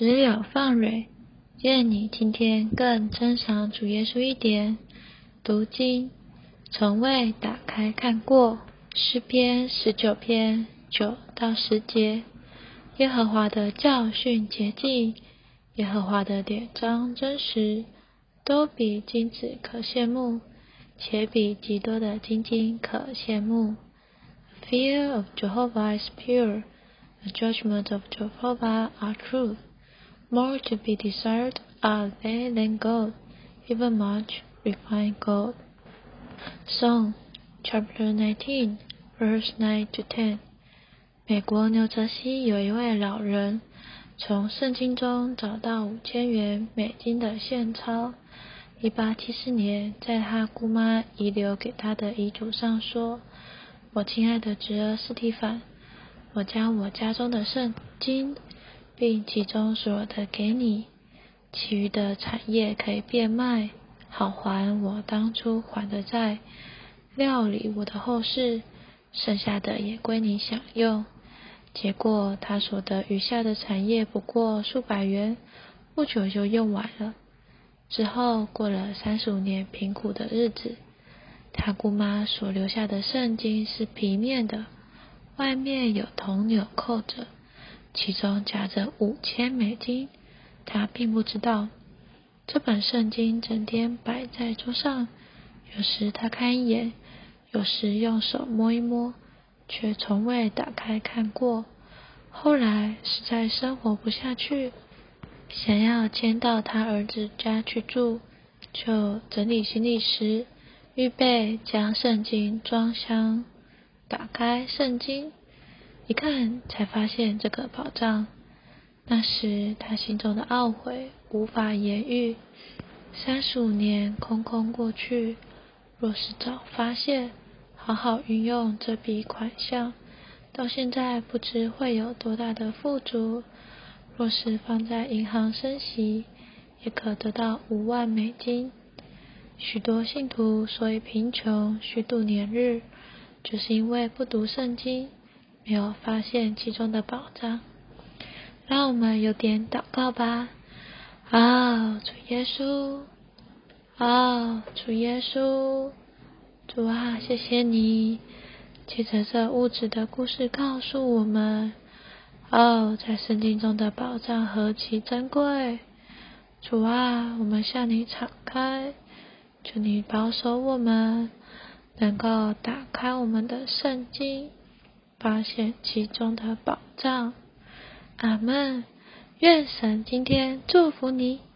只有放蕊。愿你今天更珍赏主耶稣一点。读经，从未打开看过。诗篇19篇9到10节。耶和华的教训洁净，耶和华的典章真实，都比金子可羡慕，且比极多的金金可羡慕。The fear of Jehovah is pure, the judgments of Jehovah are true. More to be desired are they than gold, even much refined gold. Song, chapter 19, verse 9 to 10. 美国纽泽西有一位老人，从圣经中找到5000元美金的现钞。1874年，在他姑妈遗留给他的遗嘱上说：“我亲爱的侄儿斯蒂凡，我将我家中的圣经，并其中所有的给你，其余的产业可以变卖，好还我当初还的债，料理我的后事。”剩下的也归你享用。结果他所得余下的产业不过数百元，不久就用完了。之后过了35年贫苦的日子，他姑妈所留下的圣经是皮面的，外面有铜纽扣着，其中夹着5000美金。他并不知道，这本圣经整天摆在桌上，有时他看一眼，有时用手摸一摸，却从未打开看过。后来实在生活不下去，想要迁到他儿子家去住，就整理行李时，预备将圣经装箱。打开圣经，一看才发现这个宝藏。那时他心中的懊悔无法言喻。35年空空过去，若是早发现，好好运用这笔款项，到现在不知会有多大的富足。若是放在银行升息，也可得到5万美金。许多信徒所以贫穷虚度年日，就是因为不读圣经，没有发现其中的宝藏。让我们有点祷告吧。主耶稣，主耶稣，主啊，谢谢你借着这物质的故事告诉我们，在圣经中的宝藏何其珍贵。主啊，我们向你敞开，求你保守我们，能够打开我们的圣经，发现其中的宝藏。阿们。愿神今天祝福你。